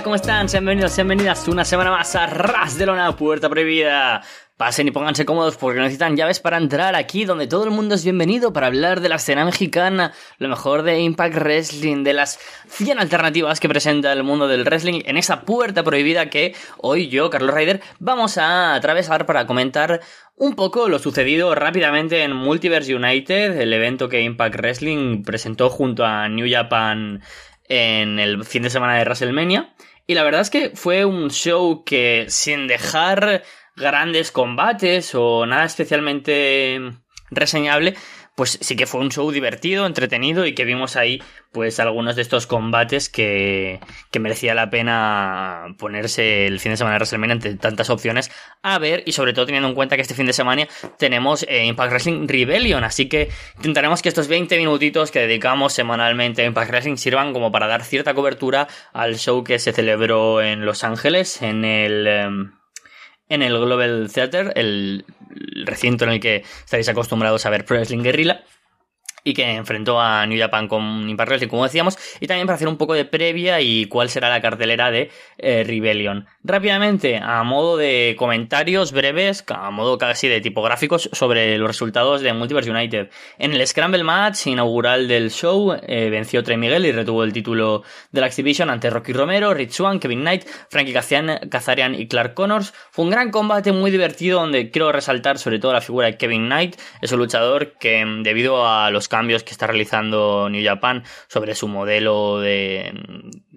Hola, ¿cómo están? Sean bienvenidos, sean bienvenidas una semana más a Ras de Lona, Puerta Prohibida. Pasen y pónganse cómodos porque necesitan llaves para entrar aquí donde todo el mundo es bienvenido para hablar de la escena mexicana, lo mejor de Impact Wrestling, de las 100 alternativas que presenta el mundo del wrestling en esa puerta prohibida que hoy yo, Carlos Ryder, vamos a atravesar para comentar un poco lo sucedido rápidamente en Multiverse United, el evento que Impact Wrestling presentó junto a New Japan en el fin de semana de WrestleMania. Y la verdad es que fue un show que, sin dejar grandes combates o nada especialmente reseñable, pues sí que fue un show divertido, entretenido, y que vimos ahí pues algunos de estos combates que merecía la pena ponerse el fin de semana de WrestleMania entre tantas opciones a ver, y sobre todo teniendo en cuenta que este fin de semana tenemos Impact Wrestling Rebellion, así que intentaremos que estos 20 minutitos que dedicamos semanalmente a Impact Wrestling sirvan como para dar cierta cobertura al show que se celebró en Los Ángeles, en el Global Theater, el recinto en el que estaréis acostumbrados a ver Pro Wrestling Guerrilla, y que enfrentó a New Japan con Impact Wrestling, como decíamos, y también para hacer un poco de previa y cuál será la cartelera de Rebellion. Rápidamente, a modo de comentarios breves, a modo casi de tipográficos, sobre los resultados de Multiverse United. En el Scramble Match inaugural del show, venció Trey Miguel y retuvo el título de la X-Division ante Rocky Romero, Rich Swann, Kevin Knight, Frankie Kazarian y Clark Connors. Fue un gran combate muy divertido donde quiero resaltar sobre todo la figura de Kevin Knight, es un luchador que, debido a los cambios que está realizando New Japan sobre su modelo de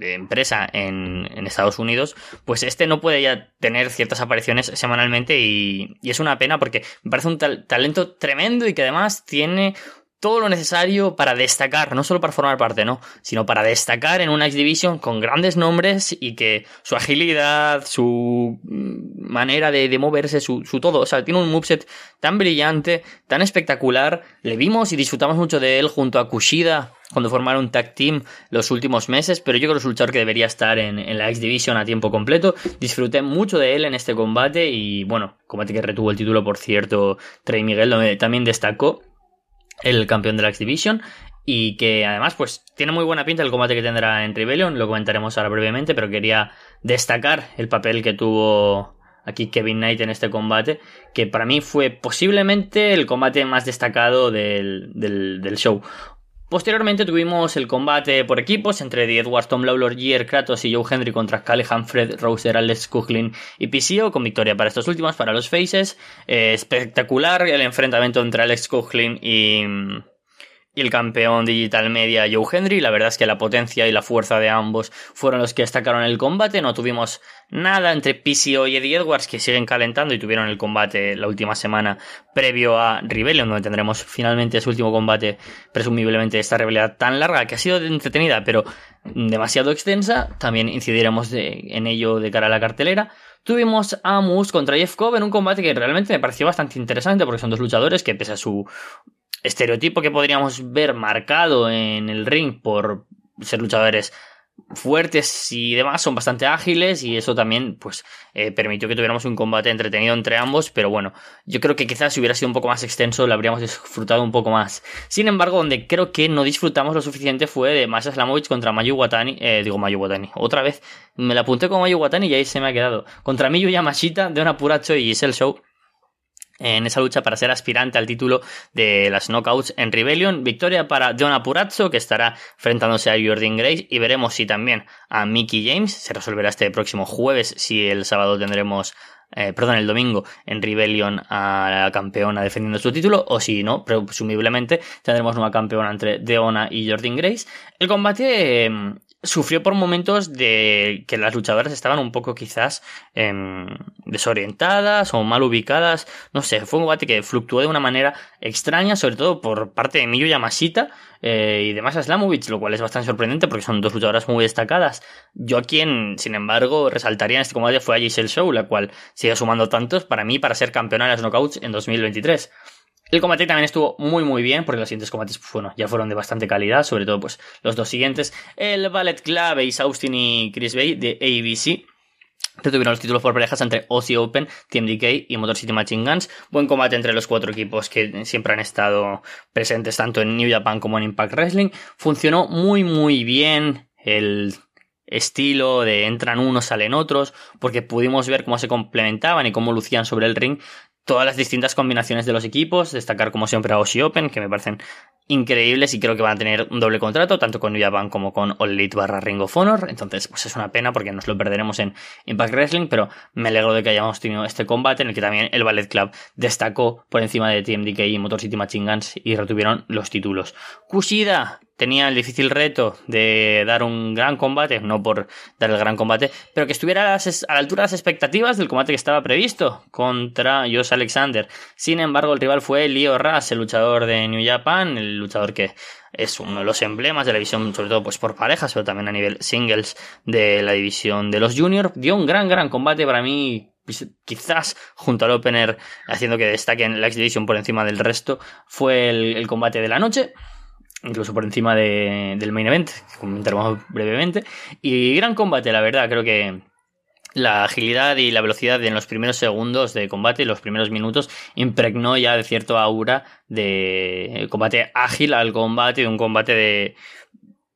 empresa en Estados Unidos, pues este no puede ya tener ciertas apariciones semanalmente, y es una pena porque me parece un talento tremendo y que además tiene todo lo necesario para destacar, no solo para formar parte, no, sino para destacar en una X-Division con grandes nombres, y que su agilidad, su manera de moverse, su todo, o sea, tiene un moveset tan brillante, tan espectacular. Le vimos y disfrutamos mucho de él junto a Kushida cuando formaron tag team los últimos meses, pero yo creo que es un luchador que debería estar en la X-Division a tiempo completo. Disfruté mucho de él en este combate, y bueno, combate que retuvo el título, por cierto, Trey Miguel, donde también destacó el campeón de la X-Division, y que además pues tiene muy buena pinta el combate que tendrá en Rebellion, lo comentaremos ahora brevemente, pero quería destacar el papel que tuvo aquí Kevin Knight en este combate, que para mí fue posiblemente el combate más destacado del show. Posteriormente tuvimos el combate por equipos entre The Edwards, Tom Lawlor, Gier, Kratos y Joe Hendry contra Callihan, Fred Rouser, Alex Coughlin y PCO, con victoria para estos últimos, para los faces. Espectacular el enfrentamiento entre Alex Coughlin y el campeón digital media Joe Hendry. La verdad es que la potencia y la fuerza de ambos fueron los que destacaron el combate. No tuvimos nada entre PCO y Eddie Edwards, que siguen calentando y tuvieron el combate la última semana previo a Rebellion, donde tendremos finalmente su último combate, presumiblemente esta rivalidad tan larga, que ha sido entretenida pero demasiado extensa. También incidiremos en ello de cara a la cartelera. Tuvimos a Moose contra Jeff Cobb en un combate que realmente me pareció bastante interesante, porque son dos luchadores que, pese a su estereotipo que podríamos ver marcado en el ring por ser luchadores fuertes y demás, son bastante ágiles, y eso también pues permitió que tuviéramos un combate entretenido entre ambos. Pero bueno, yo creo que quizás si hubiera sido un poco más extenso lo habríamos disfrutado un poco más. Sin embargo, donde creo que no disfrutamos lo suficiente fue de Masha Slamovich contra Mayu Watani, otra vez me la apunté con Mayu Watani y ahí se me ha quedado, contra Miyu Yamashita, Deonna Purrazzo y Giselle Shaw, en esa lucha para ser aspirante al título de las Knockouts en Rebellion. Victoria para Deonna Purrazzo, que estará enfrentándose a Jordynne Grace, y veremos si también a Mickie James. Se resolverá este próximo jueves, si el sábado tendremos el domingo en Rebellion a la campeona defendiendo su título, o si no, presumiblemente tendremos nueva campeona entre Deonna y Jordynne Grace. El combate sufrió por momentos de que las luchadoras estaban un poco quizás desorientadas o mal ubicadas, no sé, fue un combate que fluctuó de una manera extraña, sobre todo por parte de Miyu Yamashita y de Masha Slamovich, lo cual es bastante sorprendente porque son dos luchadoras muy destacadas. Yo a quien, sin embargo, resaltaría en este combate fue a Giselle Shaw, la cual sigue sumando tantos para mí para ser campeona de las Knockouts en 2023. El combate también estuvo muy muy bien, porque los siguientes combates ya fueron de bastante calidad, sobre todo pues los dos siguientes. El Bullet Club, Ace Austin y Chris Bey de ABC retuvieron los títulos por parejas ante Aussie Open, TMDK y Motor City Machine Guns. Buen combate entre los cuatro equipos que siempre han estado presentes tanto en New Japan como en Impact Wrestling. Funcionó muy muy bien el estilo de entran unos, salen otros, porque pudimos ver cómo se complementaban y cómo lucían sobre el ring todas las distintas combinaciones de los equipos. Destacar como siempre a Aussie Open, que me parecen increíbles y creo que van a tener un doble contrato tanto con New Japan como con All Elite / Ring of Honor, entonces pues es una pena porque nos lo perderemos en Impact Wrestling, pero me alegro de que hayamos tenido este combate en el que también el Bullet Club destacó por encima de TMDK y Motor City Machine Guns y retuvieron los títulos. Kushida tenía el difícil reto de dar un gran combate, no por dar el gran combate, pero que estuviera a la altura de las expectativas del combate que estaba previsto contra Josh Alexander. Sin embargo, el rival fue Lio Rush, el luchador de New Japan, el luchador que es uno de los emblemas de la división, sobre todo pues por parejas, pero también a nivel singles de la división de los juniors. Dio un gran combate para mí, quizás junto al opener, haciendo que destaquen la X-Division por encima del resto. Fue el combate de la noche, incluso por encima del main event, comentaremos brevemente. Y gran combate, la verdad, creo que la agilidad y la velocidad en los primeros segundos de combate, los primeros minutos, impregnó ya de cierto aura de combate ágil al combate, de un combate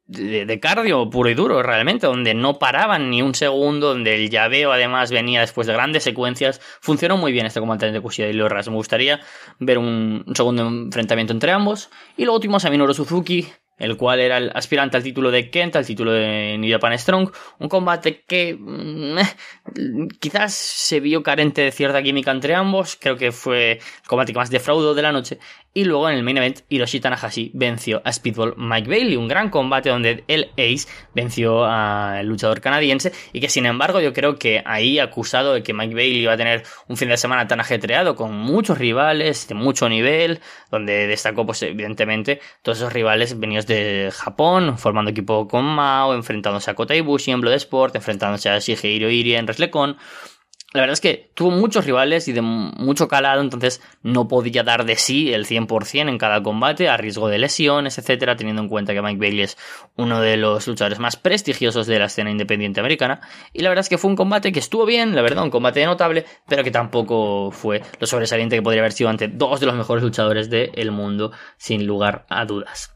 de cardio puro y duro realmente, donde no paraban ni un segundo, donde el llaveo además venía después de grandes secuencias. Funcionó muy bien este combate entre Kushida y Lio Rush. Me gustaría ver un segundo enfrentamiento entre ambos. Y luego tuvimos a Minoru Suzuki, el cual era el aspirante al título de Kenta, al título de New Japan Strong. Un combate que quizás se vio carente de cierta química entre ambos. Creo que fue el combate que más defraudó de la noche. Y luego en el main event, Hiroshi Tanahashi venció a Speedball Mike Bailey. Un gran combate donde el Ace venció al luchador canadiense. Y que sin embargo yo creo que ahí, acusado de que Mike Bailey iba a tener un fin de semana tan ajetreado, con muchos rivales de mucho nivel, donde destacó pues evidentemente todos esos rivales venidos de Japón, formando equipo con Mao, enfrentándose a Kota Ibushi en Blood Sport, enfrentándose a Shigeru Irie en WrestleCon. La verdad es que tuvo muchos rivales y de mucho calado, entonces no podía dar de sí el 100% en cada combate, a riesgo de lesiones, etcétera, teniendo en cuenta que Mike Bailey es uno de los luchadores más prestigiosos de la escena independiente americana. Y la verdad es que fue un combate que estuvo bien, la verdad, un combate notable, pero que tampoco fue lo sobresaliente que podría haber sido ante dos de los mejores luchadores del mundo, sin lugar a dudas.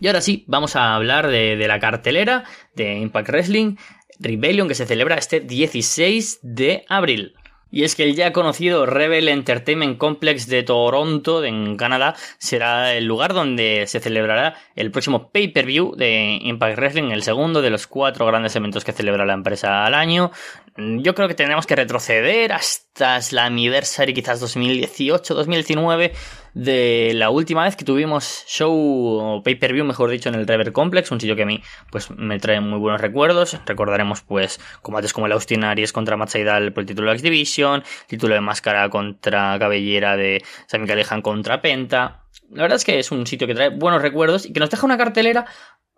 Y ahora sí, vamos a hablar de la cartelera de Impact Wrestling Rebellion, que se celebra este 16 de abril. Y es que el ya conocido Rebel Entertainment Complex de Toronto, en Canadá, será el lugar donde se celebrará el próximo pay-per-view de Impact Wrestling, el segundo de los 4 grandes eventos que celebra la empresa al año. Yo creo que tendremos que retroceder hasta la Anniversary, quizás 2018-2019, de la última vez que tuvimos show o pay-per-view, mejor dicho, en el Rebel Complex, un sitio que a mí pues me trae muy buenos recuerdos. Recordaremos pues combates como el Austin Aries contra Matt Sydal por el título de X-Division, título de máscara contra cabellera de Sami Callihan contra Penta. La verdad es que es un sitio que trae buenos recuerdos y que nos deja una cartelera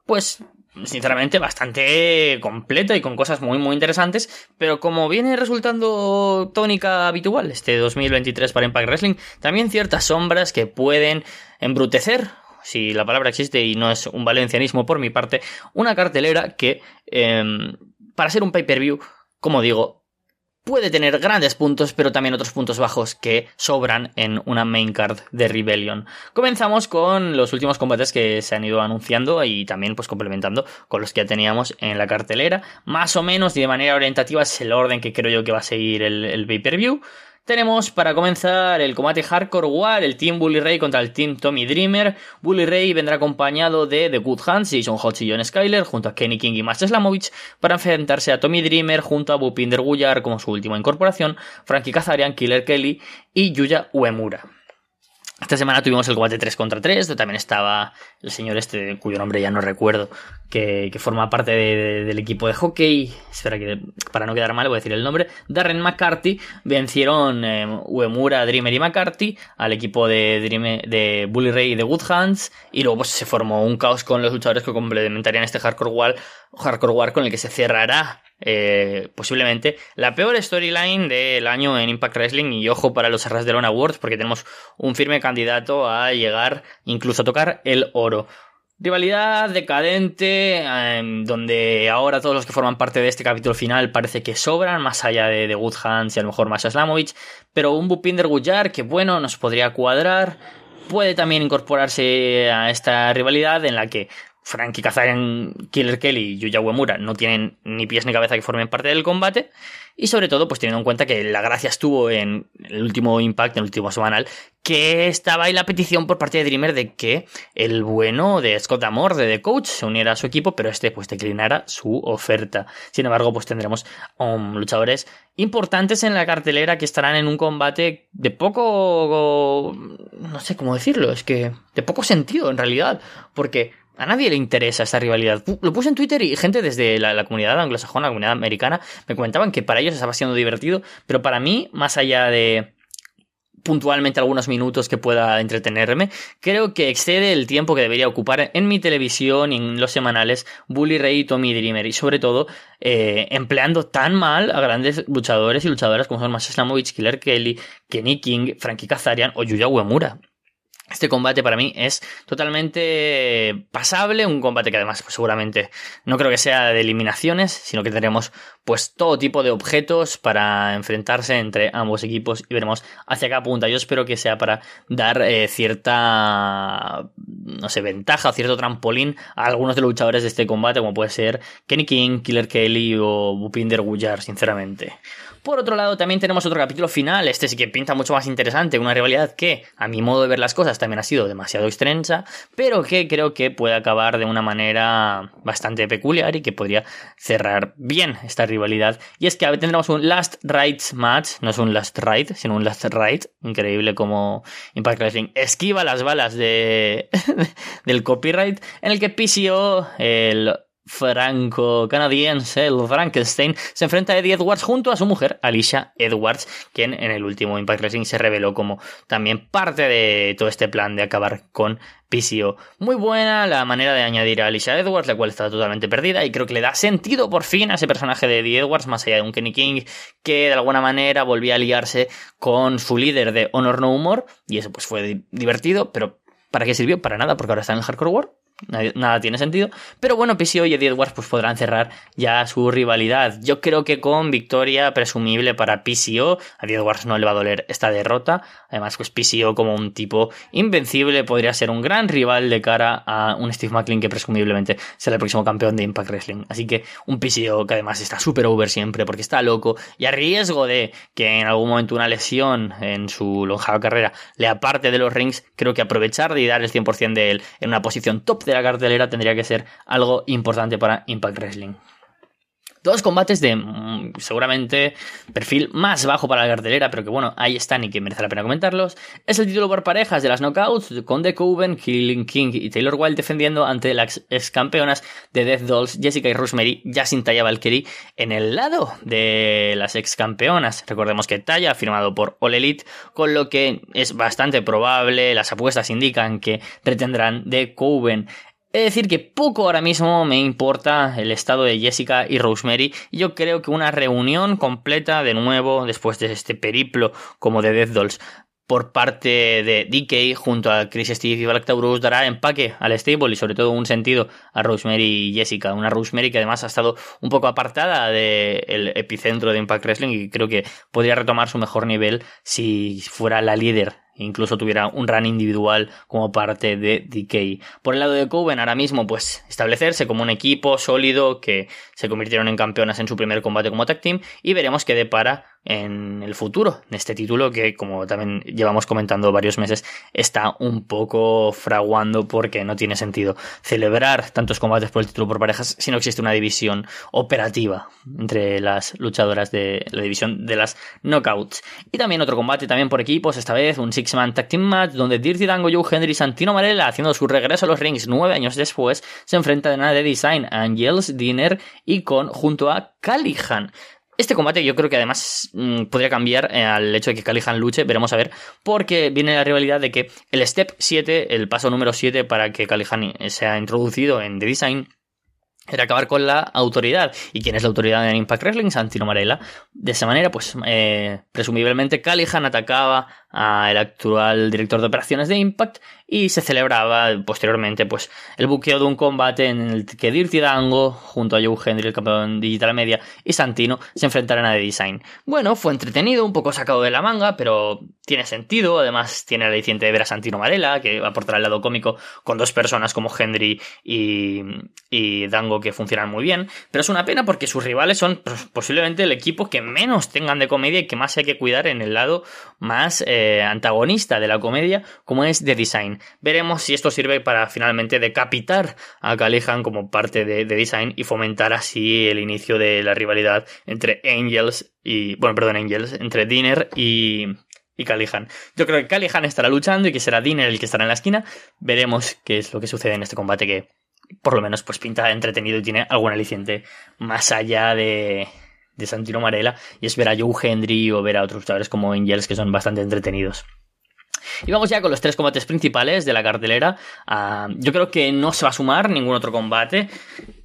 pues sinceramente bastante completa y con cosas muy interesantes, pero como viene resultando tónica habitual este 2023 para Impact Wrestling, también ciertas sombras que pueden embrutecer, si la palabra existe y no es un valencianismo por mi parte, una cartelera que para ser un pay-per-view, como digo, puede tener grandes puntos, pero también otros puntos bajos que sobran en una main card de Rebellion. Comenzamos con los últimos combates que se han ido anunciando y también pues complementando con los que ya teníamos en la cartelera. Más o menos y de manera orientativa es el orden que creo yo que va a seguir el pay-per-view. Tenemos para comenzar el combate Hardcore War, el Team Bully Ray contra el Team Tommy Dreamer. Bully Ray vendrá acompañado de The Good Hands, Jason Hotch y John Skyler, junto a Kenny King y Masha Slamovich, para enfrentarse a Tommy Dreamer junto a Bhupinder Gujjar como su última incorporación, Frankie Kazarian, Killer Kelly y Yuya Uemura. Esta semana tuvimos el combate 3 contra 3, donde también estaba el señor este, cuyo nombre ya no recuerdo, que forma parte del equipo de hockey. Espera, que para no quedar mal voy a decir el nombre. Darren McCarty. Vencieron Uemura, Dreamer y McCarty al equipo de Bully Ray y de Good Hands. Y luego pues, se formó un caos con los luchadores que complementarían este Hardcore War con el que se cerrará posiblemente la peor storyline del año en Impact Wrestling. Y ojo para los Arras de Lona Awards, porque tenemos un firme candidato a llegar incluso a tocar el oro. Rivalidad decadente, donde ahora todos los que forman parte de este capítulo final parece que sobran, más allá de Good Hands y a lo mejor Masha Slamovich, pero un Bhupinder Gujjar que bueno, nos podría cuadrar, puede también incorporarse a esta rivalidad en la que Frankie Kazarian, Killer Kelly y Yuya Uemura no tienen ni pies ni cabeza que formen parte del combate, y sobre todo pues teniendo en cuenta que la gracia estuvo en el último Impact, en el último semanal, que estaba ahí la petición por parte de Dreamer de que el bueno de Scott D'Amore, de The Coach, se uniera a su equipo, pero este pues declinara su oferta. Sin embargo, pues tendremos luchadores importantes en la cartelera que estarán en un combate de poco... no sé cómo decirlo, es que de poco sentido en realidad, porque... a nadie le interesa esta rivalidad. Lo puse en Twitter y gente desde la comunidad anglosajona, la comunidad americana, me comentaban que para ellos estaba siendo divertido, pero para mí, más allá de puntualmente algunos minutos que pueda entretenerme, creo que excede el tiempo que debería ocupar en mi televisión y en los semanales Bully Ray y Tommy Dreamer, y sobre todo empleando tan mal a grandes luchadores y luchadoras como son Masha Slamovich, Killer Kelly, Kenny King, Frankie Kazarian o Yuya Uemura. Este combate para mí es totalmente pasable, un combate que además pues seguramente no creo que sea de eliminaciones, sino que tendremos pues todo tipo de objetos para enfrentarse entre ambos equipos y veremos hacia qué apunta. Yo espero que sea para dar cierta, no sé, ventaja o cierto trampolín a algunos de los luchadores de este combate, como puede ser Kenny King, Killer Kelly o Bhupinder Gujjar, sinceramente. Por otro lado, también tenemos otro capítulo final, este sí que pinta mucho más interesante, una rivalidad que, a mi modo de ver las cosas, también ha sido demasiado extensa, pero que creo que puede acabar de una manera bastante peculiar y que podría cerrar bien esta rivalidad. Y es que tendremos un Last Rights match, no es un Last Right, sino un Last Right, increíble como Impact Wrestling esquiva las balas del copyright, en el que PCO, el franco-canadiense, el Frankenstein, se enfrenta a Eddie Edwards junto a su mujer Alicia Edwards, quien en el último Impact Wrestling se reveló como también parte de todo este plan de acabar con PCO. Muy buena la manera de añadir a Alicia Edwards, la cual está totalmente perdida, y creo que le da sentido por fin a ese personaje de Eddie Edwards, más allá de un Kenny King que de alguna manera volvía a liarse con su líder de Honor No More, y eso pues fue divertido, pero ¿para qué sirvió? Para nada, porque ahora está en el Hardcore War. Nada tiene sentido, pero bueno, PCO y Eddie Edwards pues podrán cerrar ya su rivalidad. Yo creo que con victoria presumible para PCO, a Eddie Edwards no le va a doler esta derrota. Además, pues PCO como un tipo invencible podría ser un gran rival de cara a un Steve Macklin que presumiblemente será el próximo campeón de Impact Wrestling. Así que un PCO que además está super over siempre porque está loco, y a riesgo de que en algún momento una lesión en su longeva carrera le aparte de los rings, creo que aprovechar y dar el 100% de él en una posición top de la cartelera tendría que ser algo importante para Impact Wrestling. Dos combates de seguramente perfil más bajo para la cartelera, pero que bueno, ahí están y que merece la pena comentarlos. Es el título por parejas de las Knockouts, con The Coven, Killing King y Taylor Wilde defendiendo ante las ex campeonas de Death Dolls, Jessica y Rosemary, Jacinta y Valkyrie, en el lado de las ex campeonas. Recordemos que Taya ha firmado por All Elite, con lo que es bastante probable, las apuestas indican que retendrán The Coven. Es decir, que poco ahora mismo me importa el estado de Jessica y Rosemary. Yo creo que una reunión completa de nuevo, después de este periplo como de Death Dolls, por parte de DK junto a Chris Steve y Black Taurus, dará empaque al stable y sobre todo un sentido a Rosemary y Jessica. Una Rosemary que además ha estado un poco apartada del epicentro de Impact Wrestling y creo que podría retomar su mejor nivel si fuera la líder. Incluso tuviera un run individual como parte de DK. Por el lado de Coven, ahora mismo, pues establecerse como un equipo sólido que se convirtieron en campeonas en su primer combate como tag team, y veremos qué depara en el futuro de este título que, como también llevamos comentando varios meses, está un poco fraguando porque no tiene sentido celebrar tantos combates por el título por parejas si no existe una división operativa entre las luchadoras de la división de las Knockouts. Y también otro combate también por equipos, esta vez un Six-Man Tag Team Match, donde Dirty Dango, Joe Hendry y Santino Marella, haciendo su regreso a los rings 9 años después, se enfrentan a The Design, Angels, Dinner y Con junto a Callihan. Este combate yo creo que además podría cambiar al hecho de que Callihan luche, veremos a ver, porque viene la rivalidad de que el Step 7, el paso número 7 para que Callihan sea introducido en The Design, era acabar con la autoridad. ¿Y quién es la autoridad en Impact Wrestling? Santino Marella. De esa manera, pues presumiblemente Callihan atacaba el actual director de operaciones de Impact, y se celebraba posteriormente pues el buqueo de un combate en el que Dirty Dango junto a Joe Hendry, el campeón digital media, y Santino se enfrentaran a The Design. Bueno, fue entretenido, un poco sacado de la manga, pero tiene sentido. Además tiene el aliciente de ver a Santino Marella, que aportará el lado cómico con dos personas como Hendry y Dango que funcionan muy bien, pero es una pena porque sus rivales son posiblemente el equipo que menos tengan de comedia y que más hay que cuidar en el lado más antagonista de la comedia, como es The Design. Veremos si esto sirve para finalmente decapitar a Callihan como parte de The Design y fomentar así el inicio de la rivalidad entre Angels, entre Diner y Callihan. Yo creo que Callihan estará luchando y que será Diner el que estará en la esquina. Veremos qué es lo que sucede en este combate, que por lo menos pues pinta entretenido y tiene algún aliciente más allá de Santino Marella, y es ver a Joe Hendry o ver a otros luchadores como Angels, que son bastante entretenidos. Y vamos ya con los tres combates principales de la cartelera. Yo creo que no se va a sumar ningún otro combate.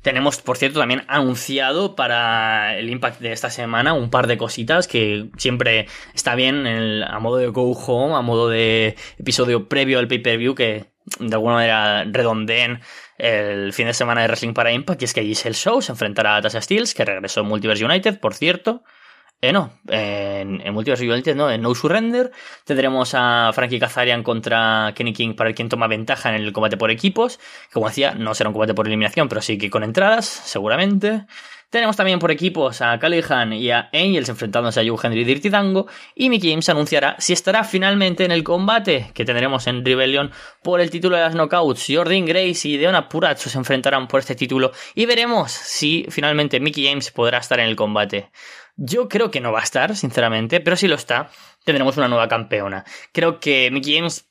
Tenemos, por cierto, también anunciado para el Impact de esta semana un par de cositas que siempre está bien a modo de go home, a modo de episodio previo al pay-per-view, que de alguna manera redondeen el fin de semana de Wrestling para Impact. Y es que Giselle Shaw se enfrentará a Tasha Steelz, que regresó en Multiverse United, por cierto. En Multiverse United no, en No Surrender. Tendremos a Frankie Kazarian contra Kenny King para quien toma ventaja en el combate por equipos. Como decía, no será un combate por eliminación, pero sí que con entradas, seguramente. Tenemos también por equipos a Callihan y a Angels enfrentándose a Joe Hendry y Dirty Dango, y Mickie James anunciará si estará finalmente en el combate que tendremos en Rebellion por el título de las Knockouts. Jordynne Grace y Deonna Purrazzo se enfrentarán por este título y veremos si finalmente Mickie James podrá estar en el combate. Yo creo que no va a estar, sinceramente, pero si lo está, tendremos una nueva campeona. Creo que Mickie James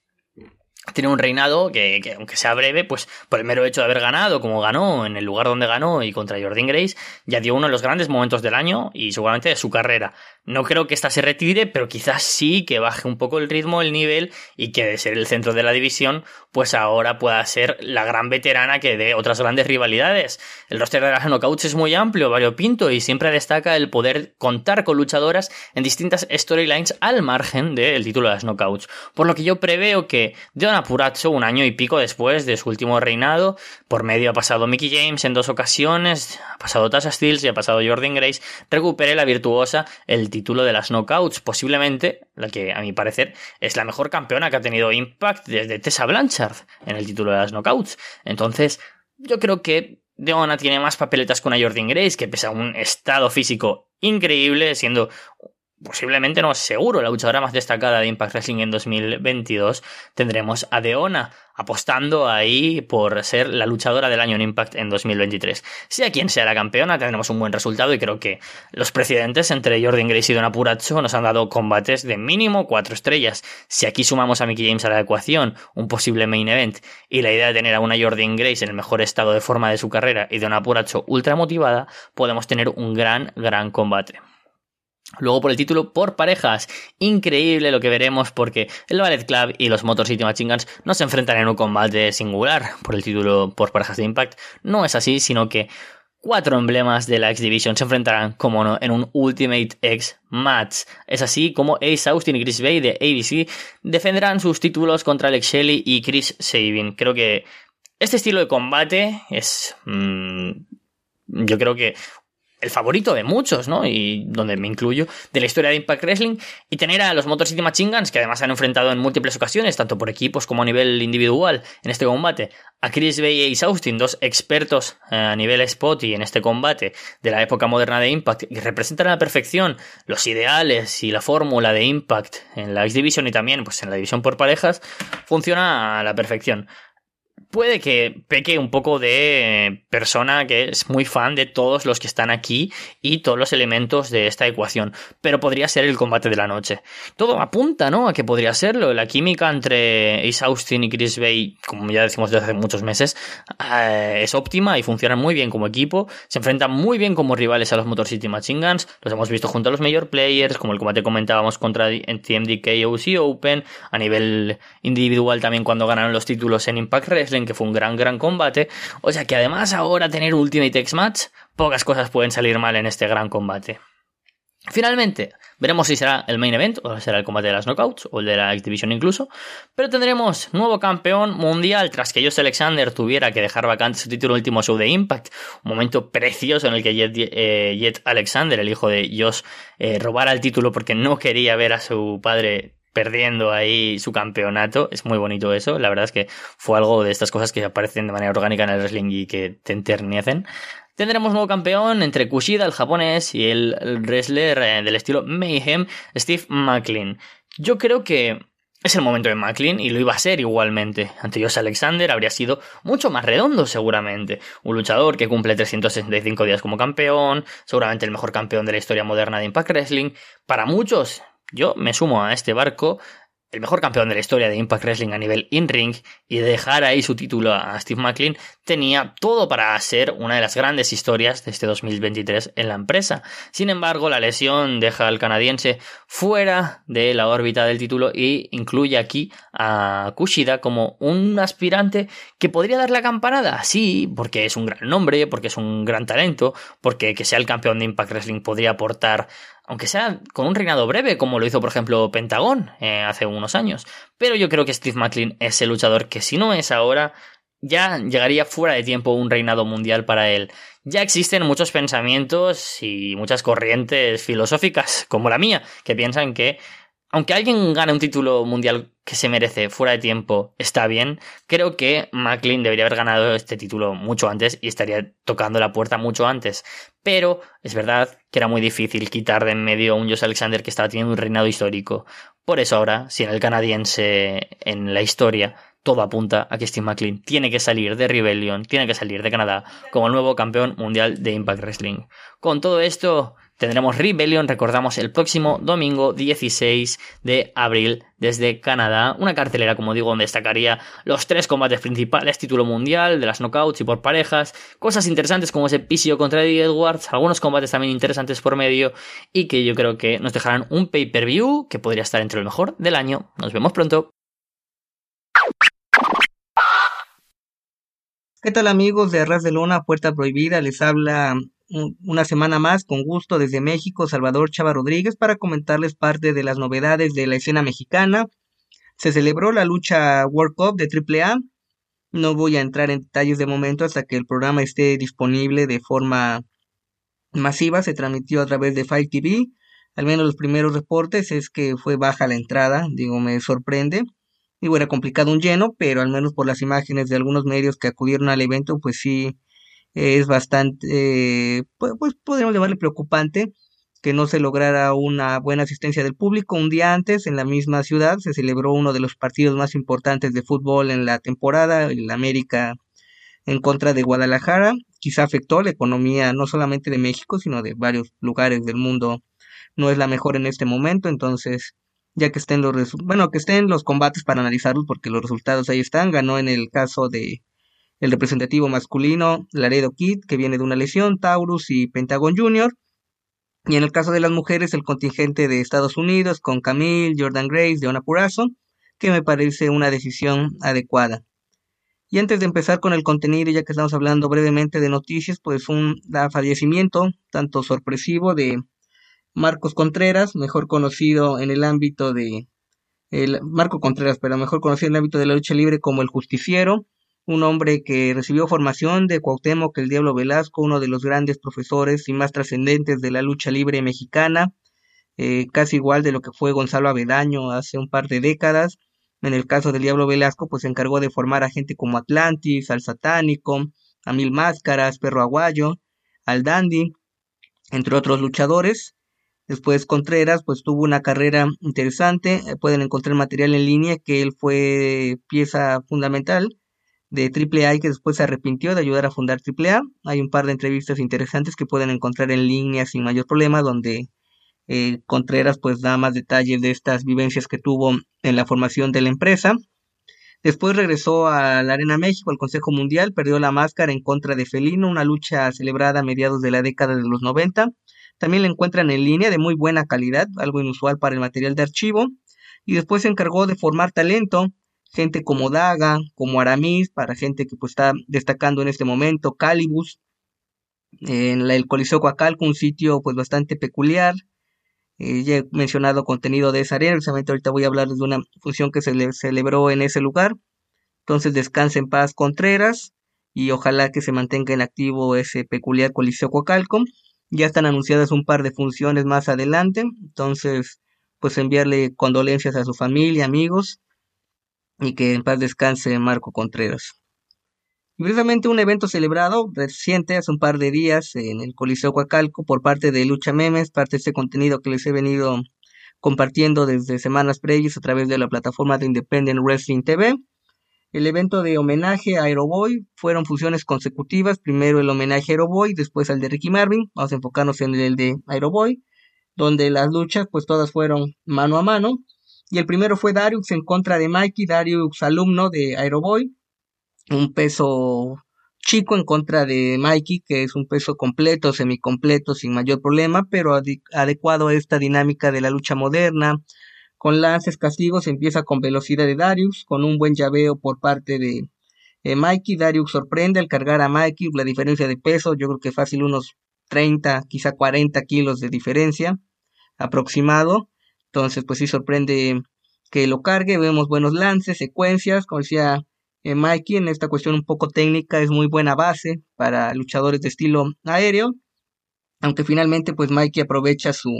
tiene un reinado que aunque sea breve, pues por el mero hecho de haber ganado como ganó, en el lugar donde ganó y contra Jordynne Grace, ya dio uno de los grandes momentos del año y seguramente de su carrera. No creo que esta se retire, pero quizás sí que baje un poco el ritmo, el nivel, y que de ser el centro de la división, pues ahora pueda ser la gran veterana que dé otras grandes rivalidades. El roster de las Knockouts es muy amplio, variopinto, y siempre destaca el poder contar con luchadoras en distintas storylines al margen del título de las Knockouts. Por lo que yo preveo que Deonna Purrazzo, un año y pico después de su último reinado, por medio ha pasado Mickie James en dos ocasiones, ha pasado Tasha Steelz y ha pasado Jordynne Grace, recupere la virtuosa el título de las Knockouts, posiblemente la que a mi parecer es la mejor campeona que ha tenido Impact desde Tessa Blanchard en el título de las Knockouts. Entonces yo creo que Deonna tiene más papeletas con una Jordynne Grace, que pese a un estado físico increíble, siendo posiblemente, no seguro, la luchadora más destacada de Impact Wrestling en 2022, tendremos a Deonna apostando ahí por ser la luchadora del año en Impact en 2023. Sea quien sea la campeona, tendremos un buen resultado, y creo que los precedentes entre Jordynne Grace y Deonna Purrazzo nos han dado combates de mínimo 4 estrellas. Si aquí sumamos a Mickie James a la ecuación, un posible main event, y la idea de tener a una Jordynne Grace en el mejor estado de forma de su carrera y Deonna Purrazzo ultra motivada, podemos tener un gran combate. Luego por el título por parejas, increíble lo que veremos, porque el Bullet Club y los Motor City Machine Guns no se enfrentan en un combate singular por el título por parejas de Impact. No es así, sino que 4 emblemas de la X-Division se enfrentarán, como no, en un Ultimate X Match. Es así como Ace Austin y Chris Bey de ABC defenderán sus títulos contra Alex Shelley y Chris Sabin. Creo que este estilo de combate es... yo creo que el favorito de muchos, ¿no? Y donde me incluyo, de la historia de Impact Wrestling, y tener a los Motor City Machine Guns, que además se han enfrentado en múltiples ocasiones, tanto por equipos como a nivel individual en este combate, a Chris Bey y Ace Austin, dos expertos a nivel spot y en este combate de la época moderna de Impact, que representan a la perfección los ideales y la fórmula de Impact en la X-Division y también pues en la división por parejas, funciona a la perfección. Puede que peque un poco de persona que es muy fan de todos los que están aquí y todos los elementos de esta ecuación, pero podría ser el combate de la noche. Todo apunta, ¿no?, a que podría serlo. La química entre Ace Austin y Chris Bey, como ya decimos desde hace muchos meses, es óptima y funcionan muy bien como equipo. Se enfrentan muy bien como rivales a los Motor City Machine Guns. Los hemos visto junto a los Major Players, como el combate comentábamos contra TMDK OC Open, a nivel individual también cuando ganaron los títulos en Impact Wrestling, en que fue un gran combate. O sea que además ahora tener Ultimate X Match, pocas cosas pueden salir mal en este gran combate. Finalmente, veremos si será el main event o será el combate de las knockouts o el de la X-Division incluso, pero tendremos nuevo campeón mundial tras que Josh Alexander tuviera que dejar vacante su título último show de Impact, un momento precioso en el que Jet Alexander, el hijo de Josh, robara el título porque no quería ver a su padre perdiendo ahí su campeonato. Es muy bonito eso, la verdad es que fue algo de estas cosas que aparecen de manera orgánica en el wrestling y que te enternecen. Tendremos nuevo campeón entre Kushida, el japonés, y el wrestler del estilo Mayhem, Steve Macklin. Yo creo que es el momento de Macklin y lo iba a ser igualmente. Ante Josh Alexander habría sido mucho más redondo seguramente. Un luchador que cumple 365 días como campeón, seguramente el mejor campeón de la historia moderna de Impact Wrestling. Para muchos, yo me sumo a este barco, el mejor campeón de la historia de Impact Wrestling a nivel in-ring, y dejar ahí su título a Steve Macklin tenía todo para ser una de las grandes historias de este 2023 en la empresa. Sin embargo, la lesión deja al canadiense fuera de la órbita del título e incluye aquí a Kushida como un aspirante que podría dar la campanada. Sí, porque es un gran nombre, porque es un gran talento, porque que sea el campeón de Impact Wrestling podría aportar, aunque sea con un reinado breve, como lo hizo, por ejemplo, Pentagón hace unos años. Pero yo creo que Steve Macklin es el luchador que, si no es ahora, ya llegaría fuera de tiempo un reinado mundial para él. Ya existen muchos pensamientos y muchas corrientes filosóficas, como la mía, que piensan que, aunque alguien gane un título mundial que se merece fuera de tiempo, está bien. Creo que Macklin debería haber ganado este título mucho antes y estaría tocando la puerta mucho antes. Pero es verdad que era muy difícil quitar de en medio a un Josh Alexander que estaba teniendo un reinado histórico. Por eso ahora, sin el canadiense en la historia, todo apunta a que Steve Macklin tiene que salir de Rebellion, tiene que salir de Canadá como el nuevo campeón mundial de Impact Wrestling. Con todo esto, tendremos Rebellion, recordamos, el próximo domingo 16 de abril desde Canadá. Una cartelera, como digo, donde destacaría los tres combates principales, título mundial, de las knockouts y por parejas, cosas interesantes como ese PCO contra Eddie Edwards, algunos combates también interesantes por medio y que yo creo que nos dejarán un pay-per-view que podría estar entre lo mejor del año. Nos vemos pronto. ¿Qué tal, amigos de Ras de Lona, Puerta Prohibida? Les habla una semana más, con gusto, desde México, Salvador Chava Rodríguez, para comentarles parte de las novedades de la escena mexicana. Se celebró la lucha World Cup de AAA. No voy a entrar en detalles de momento hasta que el programa esté disponible de forma masiva. Se transmitió a través de Fight TV. Al menos los primeros reportes es que fue baja la entrada. Digo, me sorprende. Digo, era complicado un lleno, pero al menos por las imágenes de algunos medios que acudieron al evento, pues sí, es bastante, pues podríamos llamarle preocupante que no se lograra una buena asistencia del público. Un día antes, en la misma ciudad, se celebró uno de los partidos más importantes de fútbol en la temporada, el América en contra de Guadalajara. Quizá afectó la economía no solamente de México, sino de varios lugares del mundo. No es la mejor en este momento, entonces, ya que estén los combates para analizarlos, porque los resultados ahí están. Ganó, en el caso de el representativo masculino, Laredo Kid, que viene de una lesión, Taurus y Pentagon Jr. Y en el caso de las mujeres, el contingente de Estados Unidos, con Camille, Jordynne Grace, Deonna Purrazzo, que me parece una decisión adecuada. Y antes de empezar con el contenido, ya que estamos hablando brevemente de noticias, pues un fallecimiento tanto sorpresivo de Marcos Contreras, mejor conocido en el ámbito de la lucha libre como el Justiciero. Un hombre que recibió formación de Cuauhtémoc el Diablo Velasco, uno de los grandes profesores y más trascendentes de la lucha libre mexicana, casi igual de lo que fue Gonzalo Avendaño hace un par de décadas. En el caso del Diablo Velasco, pues se encargó de formar a gente como Atlantis, al Satánico, a Mil Máscaras, Perro Aguayo, al Dandy, entre otros luchadores. Después Contreras pues tuvo una carrera interesante. Pueden encontrar material en línea que él fue pieza fundamental de AAA y que después se arrepintió de ayudar a fundar AAA. Hay un par de entrevistas interesantes que pueden encontrar en línea sin mayor problema, donde Contreras pues da más detalles de estas vivencias que tuvo en la formación de la empresa. Después regresó a la Arena México, al Consejo Mundial, perdió la máscara en contra de Felino, una lucha celebrada a mediados de la década de los 90. También la encuentran en línea, de muy buena calidad, algo inusual para el material de archivo. Y después se encargó de formar talento, gente como Daga, como Aramis, para gente que pues está destacando en este momento, Calibus, en el Coliseo Coacalco, un sitio pues bastante peculiar, Ya he mencionado contenido de esa área, precisamente ahorita voy a hablarles de una función que se le celebró en ese lugar. Entonces descanse en paz Contreras y ojalá que se mantenga en activo ese peculiar coliseo Coacalco. Ya están anunciadas un par de funciones más adelante, entonces pues enviarle condolencias a su familia, amigos, y que en paz descanse Marco Contreras. Y precisamente un evento celebrado reciente, hace un par de días, en el Coliseo Coacalco, por parte de Lucha Memes, parte de este contenido que les he venido compartiendo desde semanas previas a través de la plataforma de Independent Wrestling TV. El evento de homenaje a Aeroboy fueron fusiones consecutivas, primero el homenaje a Aeroboy, después al de Ricky Marvin. Vamos a enfocarnos en el de Aeroboy, donde las luchas pues todas fueron mano a mano. Y el primero fue Darius en contra de Mickie, Darius alumno de Aeroboy, un peso chico en contra de Mickie, que es un peso completo, semicompleto, sin mayor problema, pero adecuado a esta dinámica de la lucha moderna. Con lances castigos empieza con velocidad de Darius, con un buen llaveo por parte de Mickie. Darius sorprende al cargar a Mickie, la diferencia de peso, yo creo que fácil unos 30, quizá 40 kilos de diferencia, aproximado. Entonces pues sí sorprende que lo cargue, vemos buenos lances, secuencias, como decía Mickie, en esta cuestión un poco técnica es muy buena base para luchadores de estilo aéreo, aunque finalmente pues Mickie aprovecha su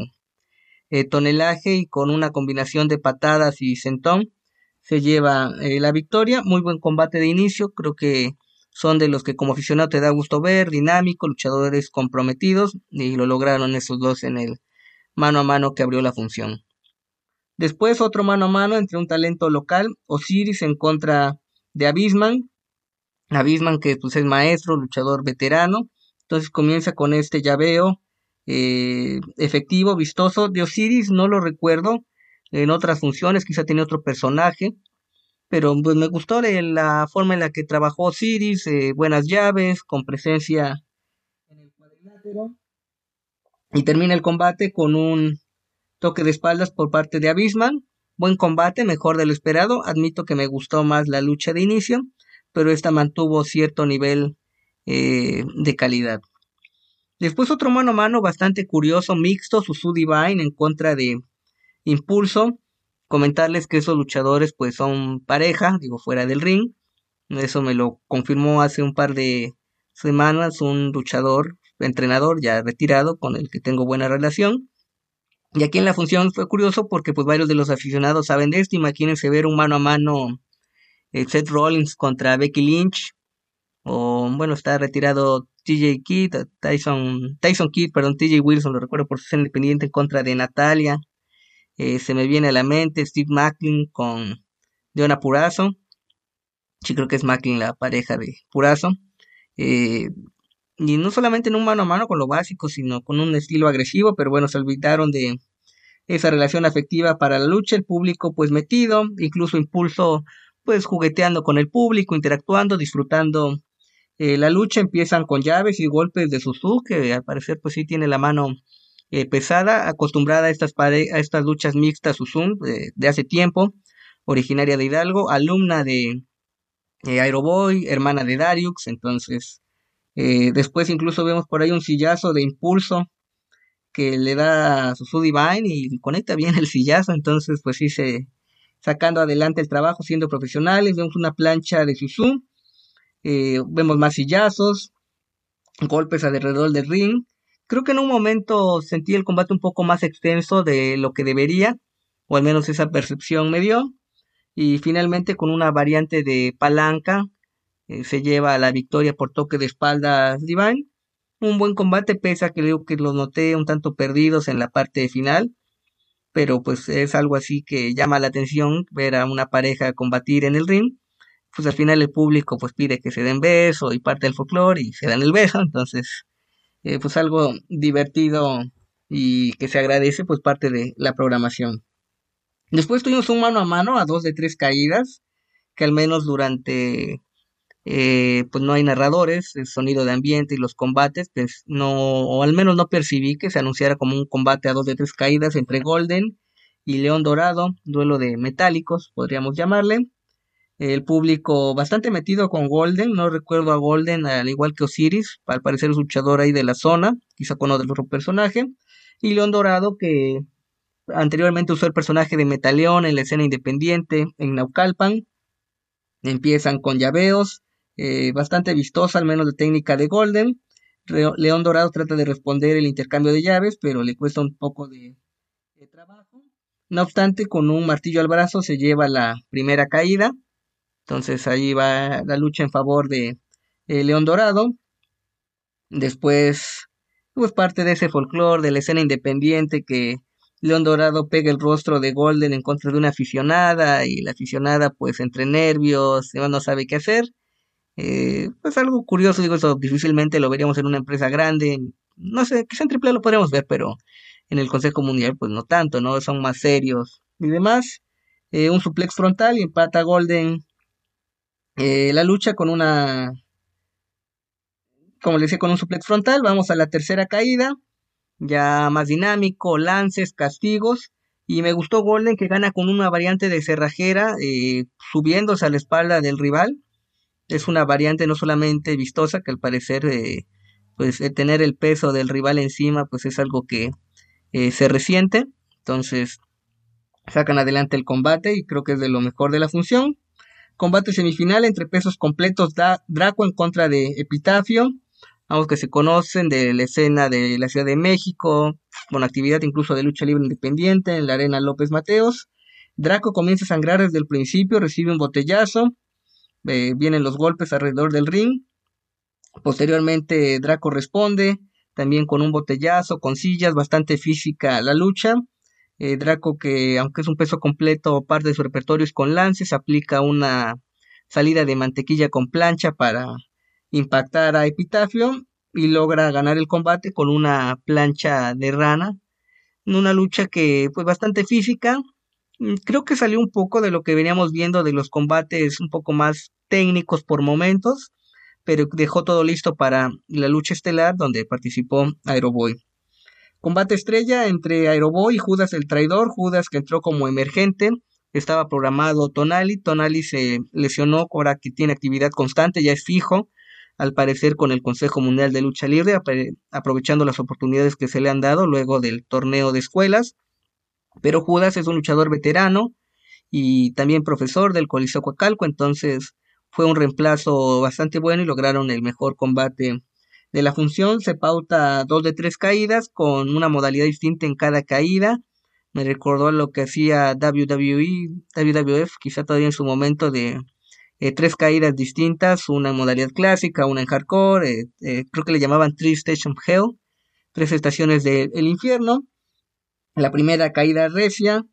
tonelaje y con una combinación de patadas y sentón se lleva la victoria. Muy buen combate de inicio, creo que son de los que como aficionado te da gusto ver, dinámico, luchadores comprometidos, y lo lograron esos dos en el mano a mano que abrió la función. Después otro mano a mano entre un talento local, Osiris en contra de Abisman. Abisman que pues es maestro, luchador veterano, entonces comienza con este llaveo efectivo, vistoso. De Osiris no lo recuerdo en otras funciones, quizá tiene otro personaje, pero pues me gustó la forma en la que trabajó Osiris, buenas llaves, con presencia en el cuadrilátero, y termina el combate con un toque de espaldas por parte de Abisman. Buen combate, mejor de lo esperado. Admito que me gustó más la lucha de inicio, pero esta mantuvo cierto nivel de calidad. Después otro mano a mano bastante curioso, mixto, Suzu Divine en contra de Impulso. Comentarles que esos luchadores pues son pareja, digo, fuera del ring. Eso me lo confirmó hace un par de semanas un luchador, entrenador ya retirado, con el que tengo buena relación. Y aquí en la función fue curioso porque pues varios de los aficionados saben de esto. Imagínense ver un mano a mano Seth Rollins contra Becky Lynch. O bueno, está retirado TJ Wilson, lo recuerdo por su ser independiente, en contra de Natalia. Se me viene a la mente Steve Macklin con Deonna Purrazzo. Sí, creo que es Macklin la pareja de Purrazzo. Y no solamente en un mano a mano con lo básico, sino con un estilo agresivo, pero bueno, se olvidaron de esa relación afectiva para la lucha, el público pues metido, incluso Impulso pues jugueteando con el público, interactuando, disfrutando la lucha. Empiezan con llaves y golpes de Suzu, que al parecer pues sí tiene la mano pesada, acostumbrada a estas luchas mixtas Suzu de hace tiempo, originaria de Hidalgo, alumna de Aeroboy, hermana de Darius, entonces... después incluso vemos por ahí un sillazo de Impulso que le da a Suzu Divine y conecta bien el sillazo, entonces pues sí sacando adelante el trabajo, siendo profesionales. Vemos una plancha de Suzu, vemos más sillazos, golpes alrededor del ring. Creo que en un momento sentí el combate un poco más extenso de lo que debería, o al menos esa percepción me dio, y finalmente con una variante de palanca se lleva la victoria por toque de espaldas Divine. Un buen combate, pese a que creo que los noté un tanto perdidos en la parte final, pero pues es algo así que llama la atención ver a una pareja combatir en el ring. Pues al final el público pues pide que se den beso y parte del folclore y se dan el beso, entonces pues algo divertido y que se agradece pues parte de la programación. Después tuvimos un mano a mano a 2 de 3 caídas, que al menos durante... pues no hay narradores, el sonido de ambiente y los combates, pues no, o al menos no percibí que se anunciara como un combate a 2 de 3 caídas entre Golden y León Dorado, duelo de metálicos, podríamos llamarle. El público bastante metido con Golden, no recuerdo a Golden, al igual que Osiris, al parecer es luchador ahí de la zona, quizá con otro personaje, y León Dorado que Anteriormente usó el personaje de Metaleón en la escena independiente en Naucalpan. Empiezan con llaveos, bastante vistosa, al menos la técnica de Golden. León Dorado trata de responder el intercambio de llaves, pero le cuesta un poco de trabajo. No obstante, con un martillo al brazo se lleva la primera caída. Entonces ahí va la lucha en favor de León Dorado. Después, pues parte de ese folclore de la escena independiente que León Dorado pega el rostro de Golden en contra de una aficionada, y la aficionada pues entre nervios no sabe qué hacer. Pues algo curioso, digo, eso difícilmente lo veríamos en una empresa grande, no sé, quizá en AAA lo podríamos ver, pero en el Consejo Mundial pues no tanto, ¿no? Son más serios y demás. Un suplex frontal y empata Golden la lucha con una, como le decía, con un suplex frontal. Vamos a la tercera caída, ya más dinámico, lances, castigos, y me gustó Golden que gana con una variante de cerrajera, subiéndose a la espalda del rival. Es una variante no solamente vistosa, que al parecer pues tener el peso del rival encima pues es algo que se resiente. Entonces sacan adelante el combate y creo que es de lo mejor de la función. Combate semifinal entre pesos completos, Draco en contra de Epitafio, ambos que se conocen de la escena de la Ciudad de México, con actividad incluso de lucha libre independiente en la Arena López Mateos. Draco comienza a sangrar desde el principio, recibe un botellazo. Vienen los golpes alrededor del ring. Posteriormente Draco responde también con un botellazo, con sillas, bastante física la lucha. Draco, que aunque es un peso completo, parte de su repertorio es con lances, aplica una salida de mantequilla con plancha para impactar a Epitafio y logra ganar el combate con una plancha de rana. Una lucha que pues bastante física. Creo que salió un poco de lo que veníamos viendo de los combates un poco más técnicos por momentos, pero dejó todo listo para la lucha estelar donde participó Aeroboy. Combate estrella entre Aeroboy y Judas el Traidor. Judas, que entró como emergente, estaba programado Tonali. Tonali se lesionó, ahora que tiene actividad constante, ya es fijo, al parecer con el Consejo Mundial de Lucha Libre, aprovechando las oportunidades que se le han dado luego del torneo de escuelas. Pero Judas es un luchador veterano y también profesor del Coliseo Coacalco, entonces fue un reemplazo bastante bueno y lograron el mejor combate de la función. Se pauta 2 de 3 caídas con una modalidad distinta en cada caída. Me recordó lo que hacía WWE, WWF, quizá todavía en su momento, de 3 caídas distintas, una en modalidad clásica, una en hardcore, creo que le llamaban 3 Stations of Hell, 3 estaciones del infierno. La primera caída recia,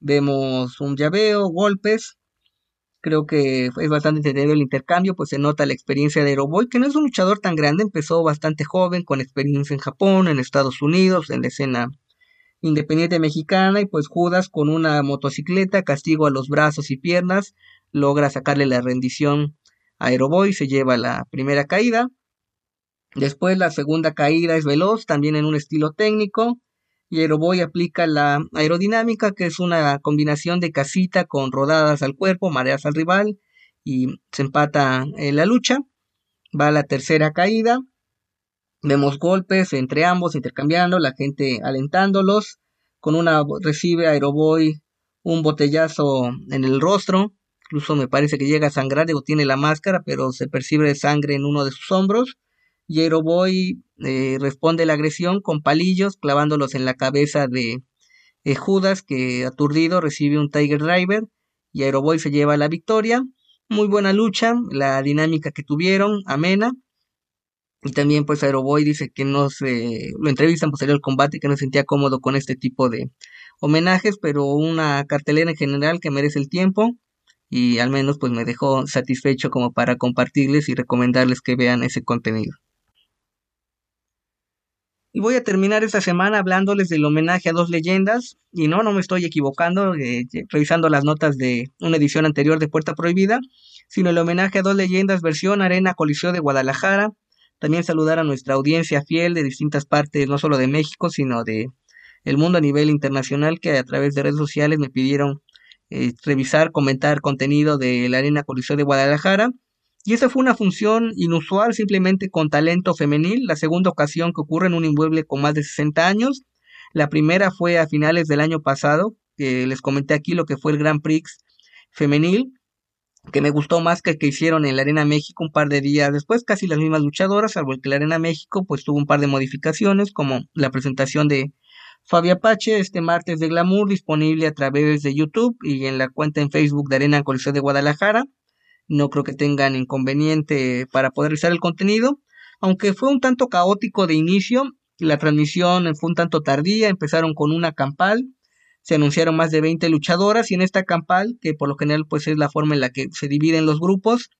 vemos un llaveo, golpes. Creo que es bastante entendido el intercambio, pues se nota la experiencia de Aeroboy, que no es un luchador tan grande, empezó bastante joven, con experiencia en Japón, en Estados Unidos, en la escena independiente mexicana. Y pues Judas, con una motocicleta, castigo a los brazos y piernas, logra sacarle la rendición a Aeroboy, se lleva la primera caída. Después la segunda caída es veloz, también en un estilo técnico. Y Aeroboy aplica la aerodinámica, que es una combinación de casita con rodadas al cuerpo, mareas al rival, y se empata la lucha. Va la tercera caída, vemos golpes entre ambos intercambiando, la gente alentándolos. Con una recibe Aeroboy un botellazo en el rostro, incluso me parece que llega a sangrar, digo, tiene la máscara, pero se percibe sangre en uno de sus hombros. Y Aeroboy responde la agresión con palillos, clavándolos en la cabeza de Judas, que aturdido recibe un Tiger Driver, y Aeroboy se lleva la victoria. Muy buena lucha, la dinámica que tuvieron, amena. Y también pues Aeroboy dice que no se lo entrevistan posterior al combate, que no se sentía cómodo con este tipo de homenajes, pero una cartelera en general que merece el tiempo, y al menos pues me dejó satisfecho como para compartirles y recomendarles que vean ese contenido. Y voy a terminar esta semana hablándoles del homenaje a 2 leyendas. Y no me estoy equivocando, revisando las notas de una edición anterior de Puerta Prohibida, sino el homenaje a 2 leyendas versión Arena Coliseo de Guadalajara. También saludar a nuestra audiencia fiel de distintas partes, no solo de México, sino de el mundo a nivel internacional, que a través de redes sociales me pidieron revisar, comentar contenido de la Arena Coliseo de Guadalajara. Y esa fue una función inusual, simplemente con talento femenil, la segunda ocasión que ocurre en un inmueble con más de 60 años. La primera fue a finales del año pasado, que les comenté aquí lo que fue el Grand Prix femenil, que me gustó más que el que hicieron en la Arena México un par de días después, casi las mismas luchadoras, salvo el que la Arena México pues tuvo un par de modificaciones, como la presentación de Fabi Apache este martes de Glamour, disponible a través de YouTube y en la cuenta en Facebook de Arena Coliseo de Guadalajara. No creo que tengan inconveniente para poder realizar el contenido, aunque fue un tanto caótico de inicio. La transmisión fue un tanto tardía, empezaron con una campal, se anunciaron más de 20 luchadoras y en esta campal, que por lo general pues es la forma en la que se dividen los grupos,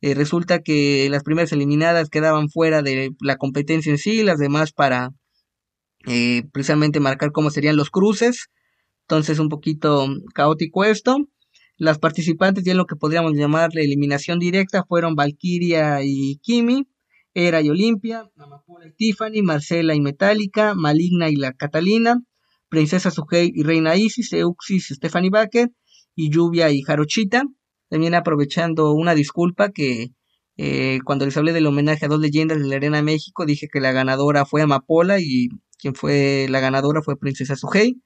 resulta que las primeras eliminadas quedaban fuera de la competencia en sí, las demás para precisamente marcar cómo serían los cruces. Entonces un poquito caótico esto. Las participantes ya en lo que podríamos llamar la eliminación directa fueron Valkyria y Kimi, Hera y Olimpia, Amapola y Tiffany, Marcela y Metallica, Maligna y la Catalina, Princesa Sugei y Reina Isis, Euxis y Stephanie Baker, y Lluvia y Jarochita. También aprovechando una disculpa que cuando les hablé del homenaje a dos leyendas de la Arena México, dije que la ganadora fue Amapola y quien fue la ganadora fue Princesa Sugei.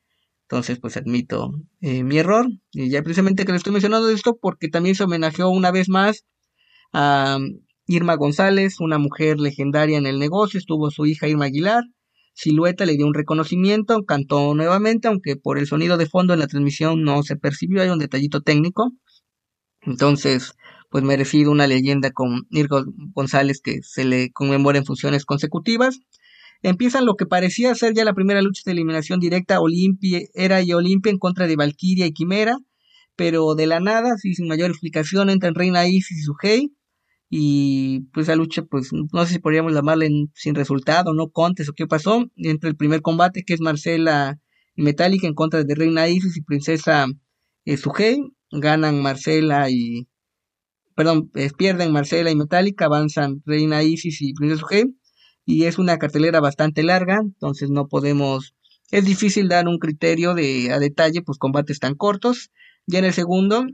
Entonces pues admito mi error, y ya precisamente que le estoy mencionando esto porque también se homenajeó una vez más a Irma González, una mujer legendaria en el negocio. Estuvo su hija Irma Aguilar, Silueta le dio un reconocimiento, cantó nuevamente, aunque por el sonido de fondo en la transmisión no se percibió, hay un detallito técnico. Entonces pues merecido una leyenda con Irma González que se le conmemora en funciones consecutivas. Empiezan lo que parecía ser ya la primera lucha de eliminación directa, Hera y Olimpia en contra de Valkyria y Quimera, pero de la nada, sin mayor explicación, entran Reina Isis y Sugei, y pues la lucha, pues no sé si podríamos llamarla sin resultado, no contes o qué pasó, entre el primer combate que es Marcela y Metallica en contra de Reina Isis y Princesa Sugei, pierden Marcela y Metallica, avanzan Reina Isis y Princesa Sugei. Y es una cartelera bastante larga, entonces es difícil dar un criterio a detalle, pues combates tan cortos. Ya en el segundo,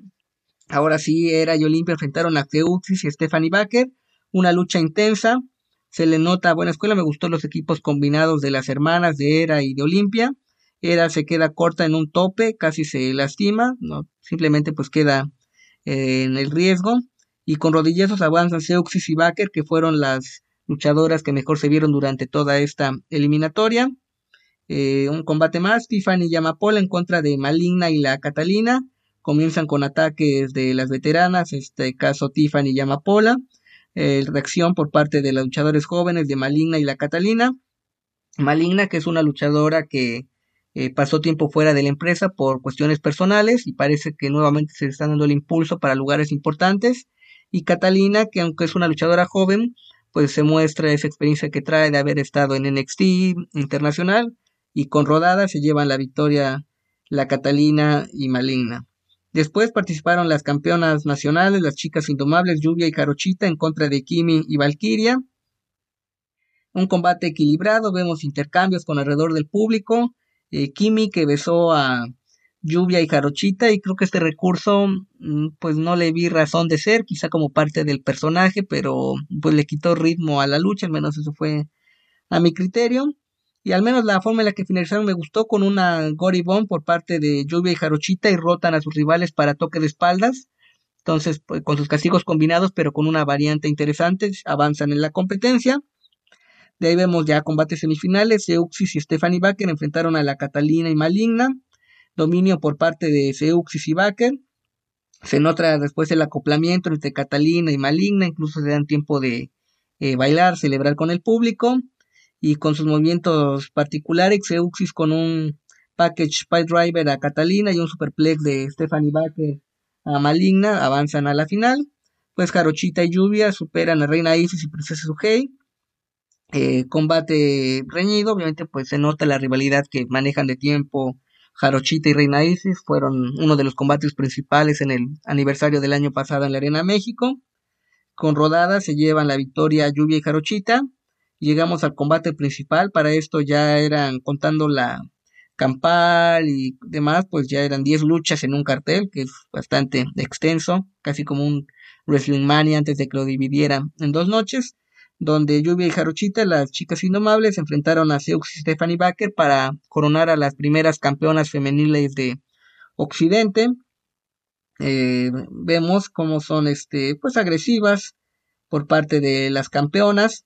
ahora sí, Hera y Olimpia enfrentaron a Teuxis y Stephanie Baker, una lucha intensa, se le nota buena escuela, me gustó los equipos combinados de las hermanas de Hera y de Olimpia. Hera se queda corta en un tope, casi se lastima, no, simplemente pues queda en el riesgo, y con rodillazos avanzan Teuxis y Baker, que fueron las luchadoras que mejor se vieron durante toda esta eliminatoria. Un combate más, Tiffany y Amapola en contra de Maligna y la Catalina, comienzan con ataques de las veteranas, en este caso Tiffany y Amapola, reacción por parte de las luchadoras jóvenes de Maligna y la Catalina. Maligna, que es una luchadora que pasó tiempo fuera de la empresa por cuestiones personales, y parece que nuevamente se está dando el impulso para lugares importantes, y Catalina, que aunque es una luchadora joven, pues se muestra esa experiencia que trae de haber estado en NXT Internacional, y con rodadas se llevan la victoria la Catalina y Maligna. Después participaron las campeonas nacionales, las chicas indomables Lluvia y Jarochita en contra de Kimi y Valkyria. Un combate equilibrado, vemos intercambios con alrededor del público. Kimi que besó a Lluvia y Jarochita, y creo que este recurso pues no le vi razón de ser, quizá como parte del personaje, pero pues le quitó ritmo a la lucha, al menos eso fue a mi criterio. Y al menos la forma en la que finalizaron me gustó, con una Gory Bomb por parte de Lluvia y Jarochita, y rotan a sus rivales para toque de espaldas. Entonces pues, con sus castigos combinados, pero con una variante interesante, avanzan en la competencia. De ahí vemos ya combates semifinales, Euxis y Stephanie Baker enfrentaron a la Catalina y Maligna, dominio por parte de Seuxis y Baker. Se nota después el acoplamiento entre Catalina y Maligna, incluso se dan tiempo de bailar, celebrar con el público, y con sus movimientos particulares, Seuxis con un package pile driver a Catalina y un superplex de Stephanie Baker a Maligna, avanzan a la final. Pues Jarochita y Lluvia superan a Reina Isis y Princesa Sugei. Combate reñido, obviamente pues se nota la rivalidad que manejan de tiempo. Jarochita y Reina Isis fueron uno de los combates principales en el aniversario del año pasado en la Arena México. Con rodadas se llevan la victoria Lluvia y Jarochita. Llegamos al combate principal, para esto ya eran, contando la campal y demás, pues ya eran 10 luchas en un cartel, que es bastante extenso, casi como un Wrestling Mania antes de que lo dividieran en dos noches. donde Lluvia y Jarochita, las chicas indomables, se enfrentaron a Zeux y Stephanie Baker para coronar a las primeras campeonas femeniles de Occidente. Vemos cómo son pues agresivas por parte de las campeonas.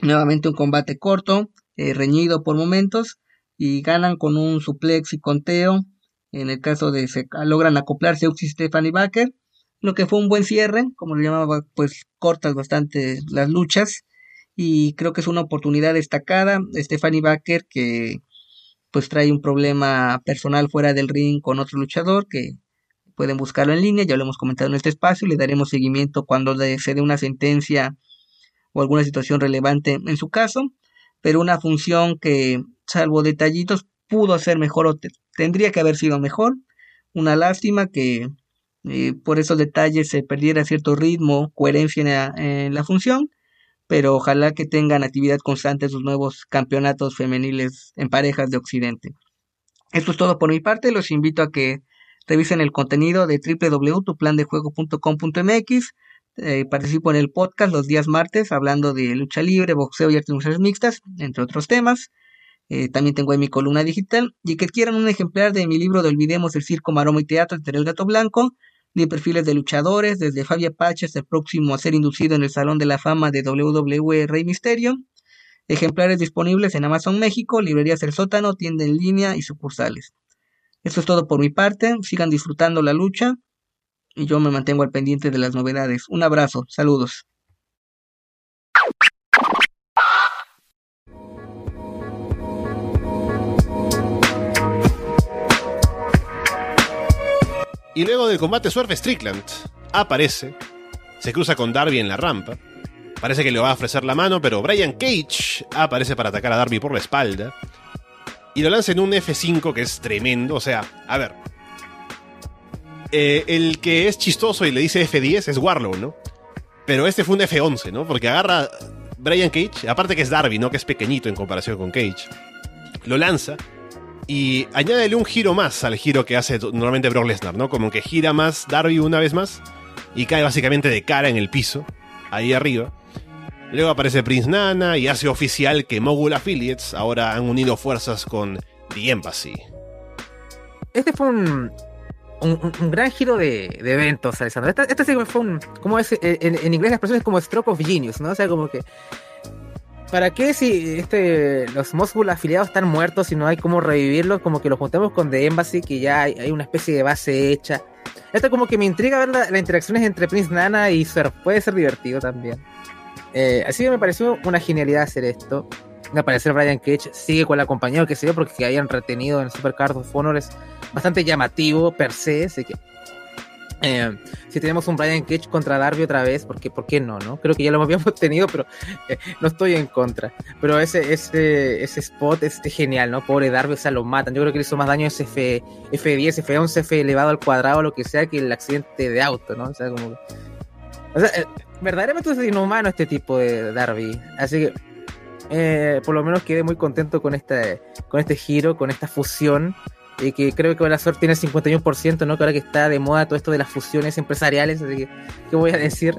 Nuevamente un combate corto, reñido por momentos, y ganan con un suplex y conteo. En el caso de se logran acoplarse Zeux y Stephanie Baker, lo que fue un buen cierre, como lo llamaba, pues cortas bastante las luchas, y creo que es una oportunidad destacada. Stephanie Baker, que pues trae un problema personal fuera del ring con otro luchador, que pueden buscarlo en línea, ya lo hemos comentado en este espacio, y le daremos seguimiento cuando se dé una sentencia o alguna situación relevante en su caso, pero una función que, salvo detallitos, pudo ser mejor o tendría que haber sido mejor. Una lástima que por esos detalles se perdiera cierto ritmo, coherencia en la función, pero ojalá que tengan actividad constante en sus nuevos campeonatos femeniles en parejas de Occidente. Esto es todo por mi parte, los invito a que revisen el contenido de www.tuplandejuego.com.mx. Participo en el podcast los días martes hablando de lucha libre, boxeo y artes marciales mixtas, entre otros temas. También tengo ahí mi columna digital, y que quieran un ejemplar de mi libro de Olvidemos el Circo, Maroma y Teatro entre el Gato Blanco, de perfiles de luchadores, desde Fabi Apache hasta el próximo a ser inducido en el Salón de la Fama de WWE Rey Misterio. Ejemplares disponibles en Amazon México, librerías El Sótano, tienda en línea y sucursales. Esto es todo por mi parte, sigan disfrutando la lucha y yo me mantengo al pendiente de las novedades. Un abrazo, saludos. Y luego del combate Swerve Strickland aparece, se cruza con Darby en la rampa, parece que le va a ofrecer la mano, pero Brian Cage aparece para atacar a Darby por la espalda y lo lanza en un F5 que es tremendo. O sea, a ver, el que es chistoso y le dice F10 es Warlow, ¿no? Pero este fue un F11, ¿no? Porque agarra Brian Cage, aparte que es Darby, ¿no? Que es pequeñito en comparación con Cage, lo lanza y añádele un giro más al giro que hace normalmente Brock Lesnar, ¿no? Como que gira más Darby una vez más y cae básicamente de cara en el piso, ahí arriba. Luego aparece Prince Nana y hace oficial que Mogul Affiliates ahora han unido fuerzas con The Embassy. Este fue un gran giro de eventos, Alessandro. Este sí fue un... ¿Cómo es? En inglés la expresión es como stroke of genius, ¿no? O sea, como que... ¿Para qué si los Mogul afiliados están muertos si no hay cómo revivirlos? Como que los juntamos con The Embassy, que ya hay una especie de base hecha. Esto como que me intriga ver las interacciones entre Prince Nana y Swerve. Puede ser divertido también. Así que me pareció una genialidad hacer esto. Al parecer Brian Cage sigue con la compañía, que se dio porque habían retenido en Supercard of Honor. Es bastante llamativo per se, así que... si tenemos un Brian Cage contra Darby otra vez, porque ¿por qué no? Creo que ya lo habíamos tenido, pero no estoy en contra. Pero ese spot es genial, ¿no? Pobre Darby, o sea, lo matan. Yo creo que le hizo más daño ese F10, F11, F elevado al cuadrado, lo que sea, que el accidente de auto, ¿no? O sea, como... O sea, verdaderamente es inhumano este tipo de Darby. Así que, por lo menos quedé muy contento con este giro, con esta fusión. Y que creo que la suerte tiene el 51%, ¿no? Que ahora que está de moda todo esto de las fusiones empresariales, así que, ¿qué voy a decir?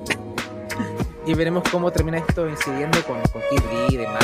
Y veremos cómo termina esto incidiendo con Kid Lee y demás.